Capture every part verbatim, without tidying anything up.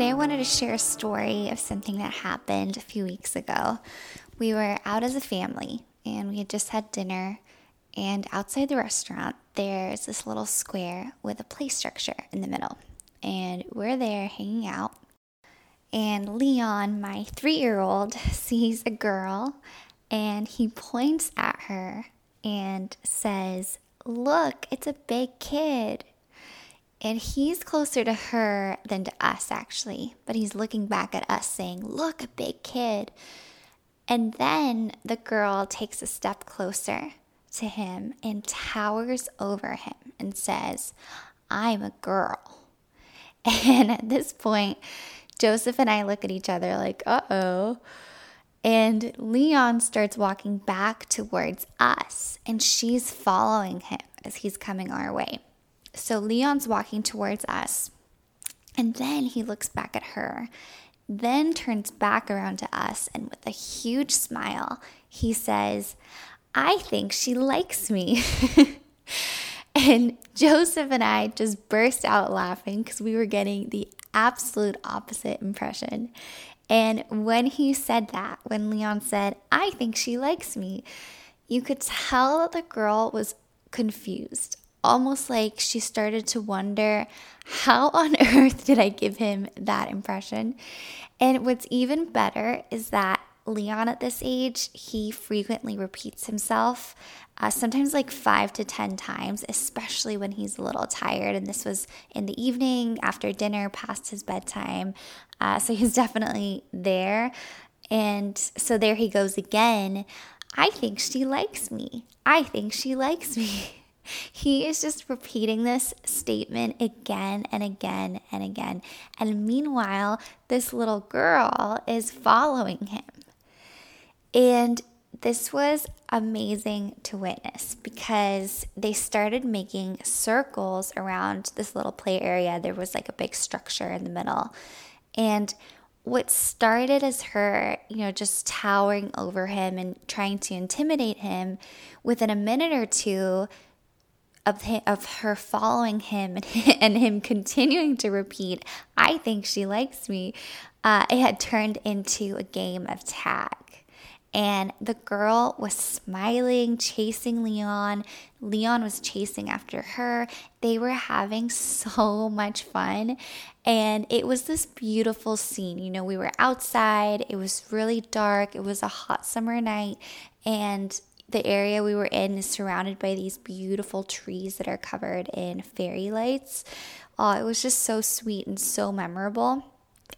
Today I wanted to share a story of something that happened a few weeks ago. We were out as a family and we had just had dinner, and outside the restaurant there's this little square with a play structure in the middle. And we're there hanging out, and Leon, my three-year-old, sees a girl and he points at her and says, "Look, it's a big kid." And he's closer to her than to us, actually. But he's looking back at us saying, "Look, a big kid." And then the girl takes a step closer to him and towers over him and says, "I'm a girl." And at this point, Joseph and I look at each other like, uh-oh. And Leon starts walking back towards us, and she's following him as he's coming our way. So Leon's walking towards us, and then he looks back at her, then turns back around to us, and with a huge smile, he says, "I think she likes me." And Joseph and I just burst out laughing because we were getting the absolute opposite impression. And when he said that, when Leon said, "I think she likes me," you could tell that the girl was confused. Almost like she started to wonder, how on earth did I give him that impression? And what's even better is that Leon at this age, he frequently repeats himself, uh, sometimes like five to ten times, especially when he's a little tired. And this was in the evening, after dinner, past his bedtime. Uh, so he's definitely there. And so there he goes again. "I think she likes me. I think she likes me." He is just repeating this statement again and again and again. And meanwhile, this little girl is following him. And this was amazing to witness because they started making circles around this little play area. There was like a big structure in the middle. And what started as her, you know, just towering over him and trying to intimidate him, within a minute or two, Of, him, of her following him and him continuing to repeat, "I think she likes me," uh, it had turned into a game of tag. And the girl was smiling, chasing Leon. Leon was chasing after her. They were having so much fun. And it was this beautiful scene. You know, we were outside. It was really dark. It was a hot summer night. And the area we were in is surrounded by these beautiful trees that are covered in fairy lights. Oh, it was just so sweet and so memorable.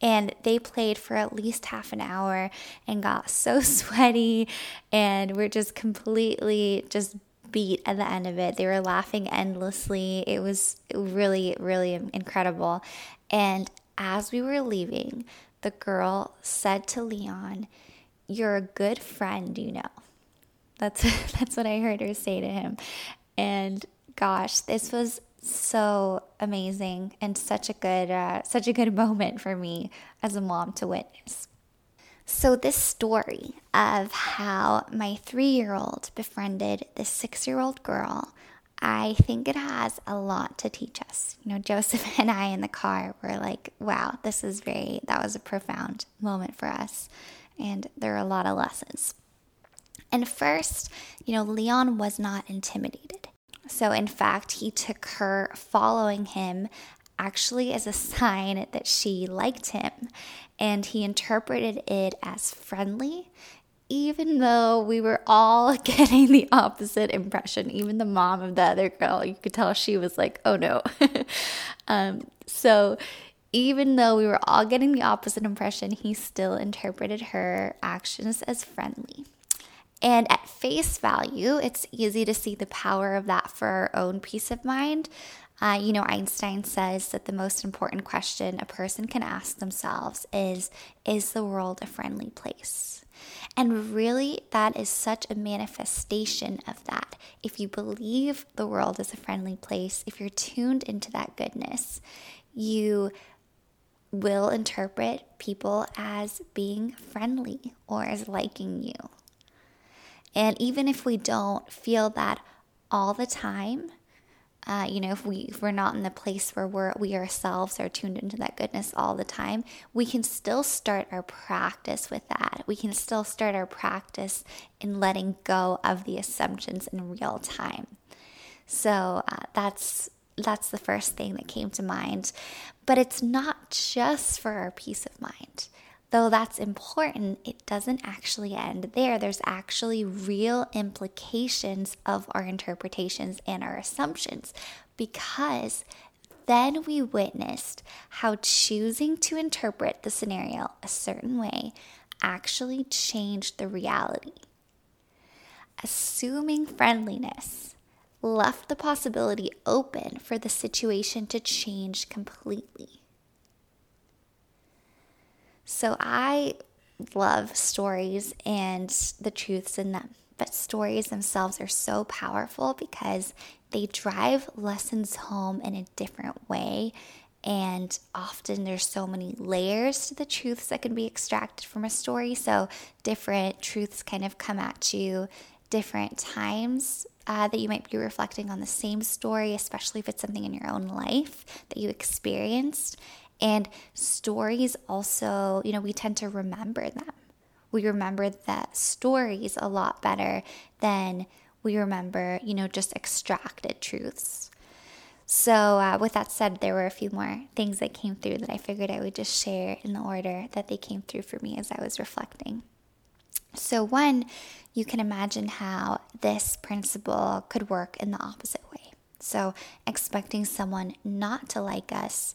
And they played for at least half an hour and got so sweaty and were just completely just beat at the end of it. They were laughing endlessly. It was really, really incredible. And as we were leaving, the girl said to Leon, "You're a good friend, you know." That's that's what I heard her say to him. And gosh, this was so amazing and such a good uh, such a good moment for me as a mom to witness. So this story of how my three-year-old befriended this six-year-old girl, I think it has a lot to teach us. You know, Joseph and I in the car were like, wow, this is very, that was a profound moment for us. And there are a lot of lessons. And first, you know, Leon was not intimidated. So in fact, he took her following him actually as a sign that she liked him. And he interpreted it as friendly, even though we were all getting the opposite impression. Even the mom of the other girl, you could tell she was like, oh no. um, so even though we were all getting the opposite impression, he still interpreted her actions as friendly. And at face value, it's easy to see the power of that for our own peace of mind. Uh, you know, Einstein says that the most important question a person can ask themselves is, is the world a friendly place? And really, that is such a manifestation of that. If you believe the world is a friendly place, if you're tuned into that goodness, you will interpret people as being friendly or as liking you. And even if we don't feel that all the time, Uh, you know, if, we, if we're not in the place where we're, we ourselves are tuned into that goodness all the time, we can still start our practice with that. We can still start our practice in letting go of the assumptions in real time. So uh, that's that's the first thing that came to mind. But it's not just for our peace of mind. Though that's important, it doesn't actually end there. There's actually real implications of our interpretations and our assumptions, because then we witnessed how choosing to interpret the scenario a certain way actually changed the reality. Assuming friendliness left the possibility open for the situation to change completely. So I love stories and the truths in them, but stories themselves are so powerful because they drive lessons home in a different way, and often there's so many layers to the truths that can be extracted from a story, so different truths kind of come at you different times uh, that you might be reflecting on the same story, especially if it's something in your own life that you experienced. And stories also, you know, we tend to remember them. We remember the stories a lot better than we remember, you know, just extracted truths. So uh, with that said, there were a few more things that came through that I figured I would just share in the order that they came through for me as I was reflecting. So one, you can imagine how this principle could work in the opposite way. So expecting someone not to like us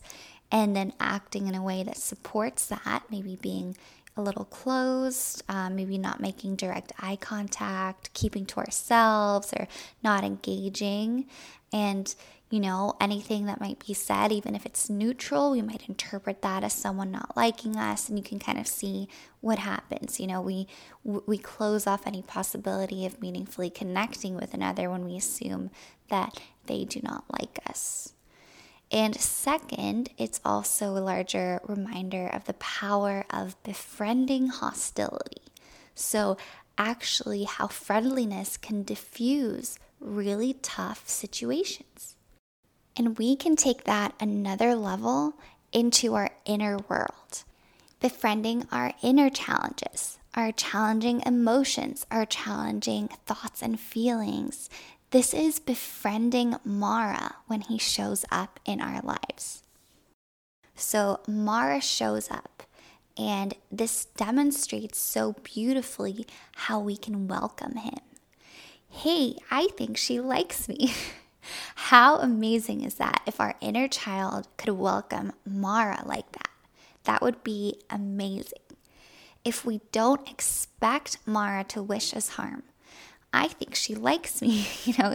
and then acting in a way that supports that, maybe being a little closed, um, maybe not making direct eye contact, keeping to ourselves, or not engaging. And, you know, anything that might be said, even if it's neutral, we might interpret that as someone not liking us, and you can kind of see what happens. You know, we we close off any possibility of meaningfully connecting with another when we assume that they do not like us. And second, it's also a larger reminder of the power of befriending hostility. So actually how friendliness can diffuse really tough situations. And we can take that another level into our inner world, befriending our inner challenges, our challenging emotions, our challenging thoughts and feelings. This is befriending Mara when he shows up in our lives. So Mara shows up, and this demonstrates so beautifully how we can welcome him. Hey, I think she likes me. How amazing is that if our inner child could welcome Mara like that? That would be amazing. If we don't expect Mara to wish us harm, I think she likes me, you know,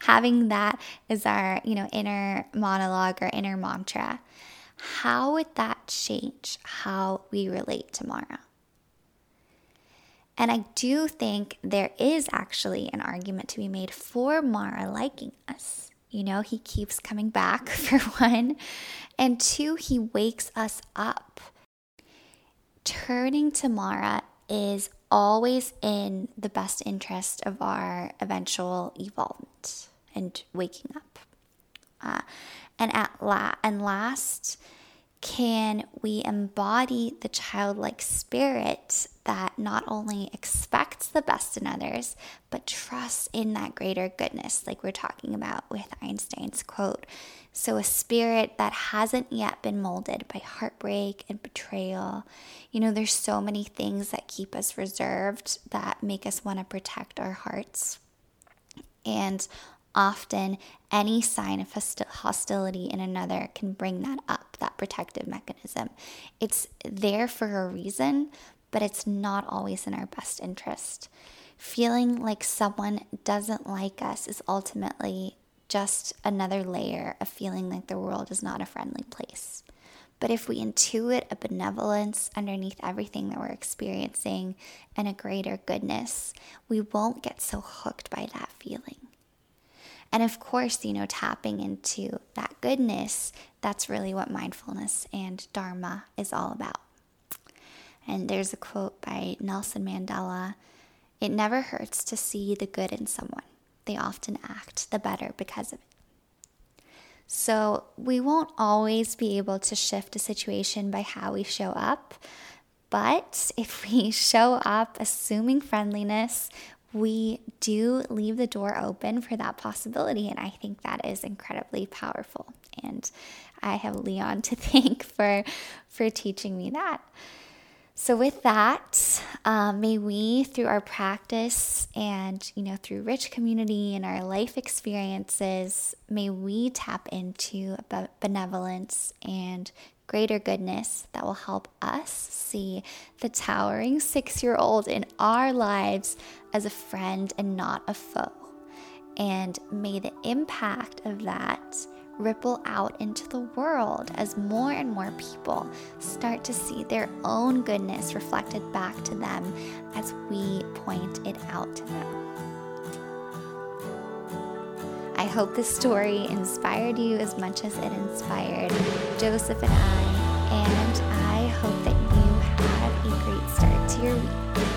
having that as our, you know, inner monologue or inner mantra. How would that change how we relate to Mara? And I do think there is actually an argument to be made for Mara liking us. You know, he keeps coming back for one, and two, he wakes us up. Turning to Mara is always in the best interest of our eventual evolvement and waking up. Uh, and at la- and last, can we embody the childlike spirit that not only expects the best in others, but trusts in that greater goodness, like we're talking about with Einstein's quote. So a spirit that hasn't yet been molded by heartbreak and betrayal. You know, there's so many things that keep us reserved that make us want to protect our hearts. And often any sign of hostility in another can bring that up, that protective mechanism. It's there for a reason, but it's not always in our best interest. Feeling like someone doesn't like us is ultimately just another layer of feeling like the world is not a friendly place. But if we intuit a benevolence underneath everything that we're experiencing and a greater goodness, we won't get so hooked by that feeling. And of course, you know, tapping into that goodness, that's really what mindfulness and Dharma is all about. And there's a quote by Nelson Mandela, "It never hurts to see the good in someone. They often act the better because of it." So we won't always be able to shift a situation by how we show up. But if we show up assuming friendliness, we do leave the door open for that possibility. And I think that is incredibly powerful. And I have Leon to thank for, for teaching me that. So with that, um, may we, through our practice and, you know, through rich community and our life experiences, may we tap into benevolence and greater goodness that will help us see the towering six-year-old in our lives as a friend and not a foe. And may the impact of that ripple out into the world as more and more people start to see their own goodness reflected back to them as we point it out to them. I hope this story inspired you as much as it inspired Joseph and I, and I hope that you have a great start to your week.